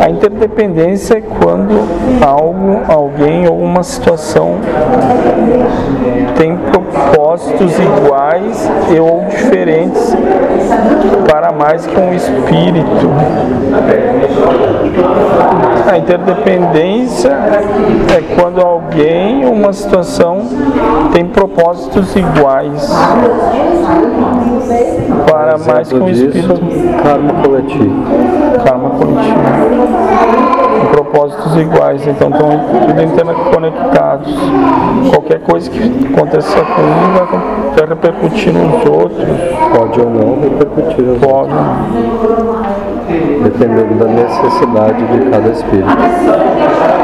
A interdependência é quando algo, alguém ou uma situação tem propósitos iguais e ou diferentes para mais que um espírito. A interdependência é quando alguém ou uma situação tem propósitos iguais para mais que um espírito. Karma coletivo. Propósitos iguais, então estão tudo interconectados. Qualquer coisa que aconteça com um vai repercutir nos outros. Pode ou não repercutir nos outros. Dependendo da necessidade de cada espírito.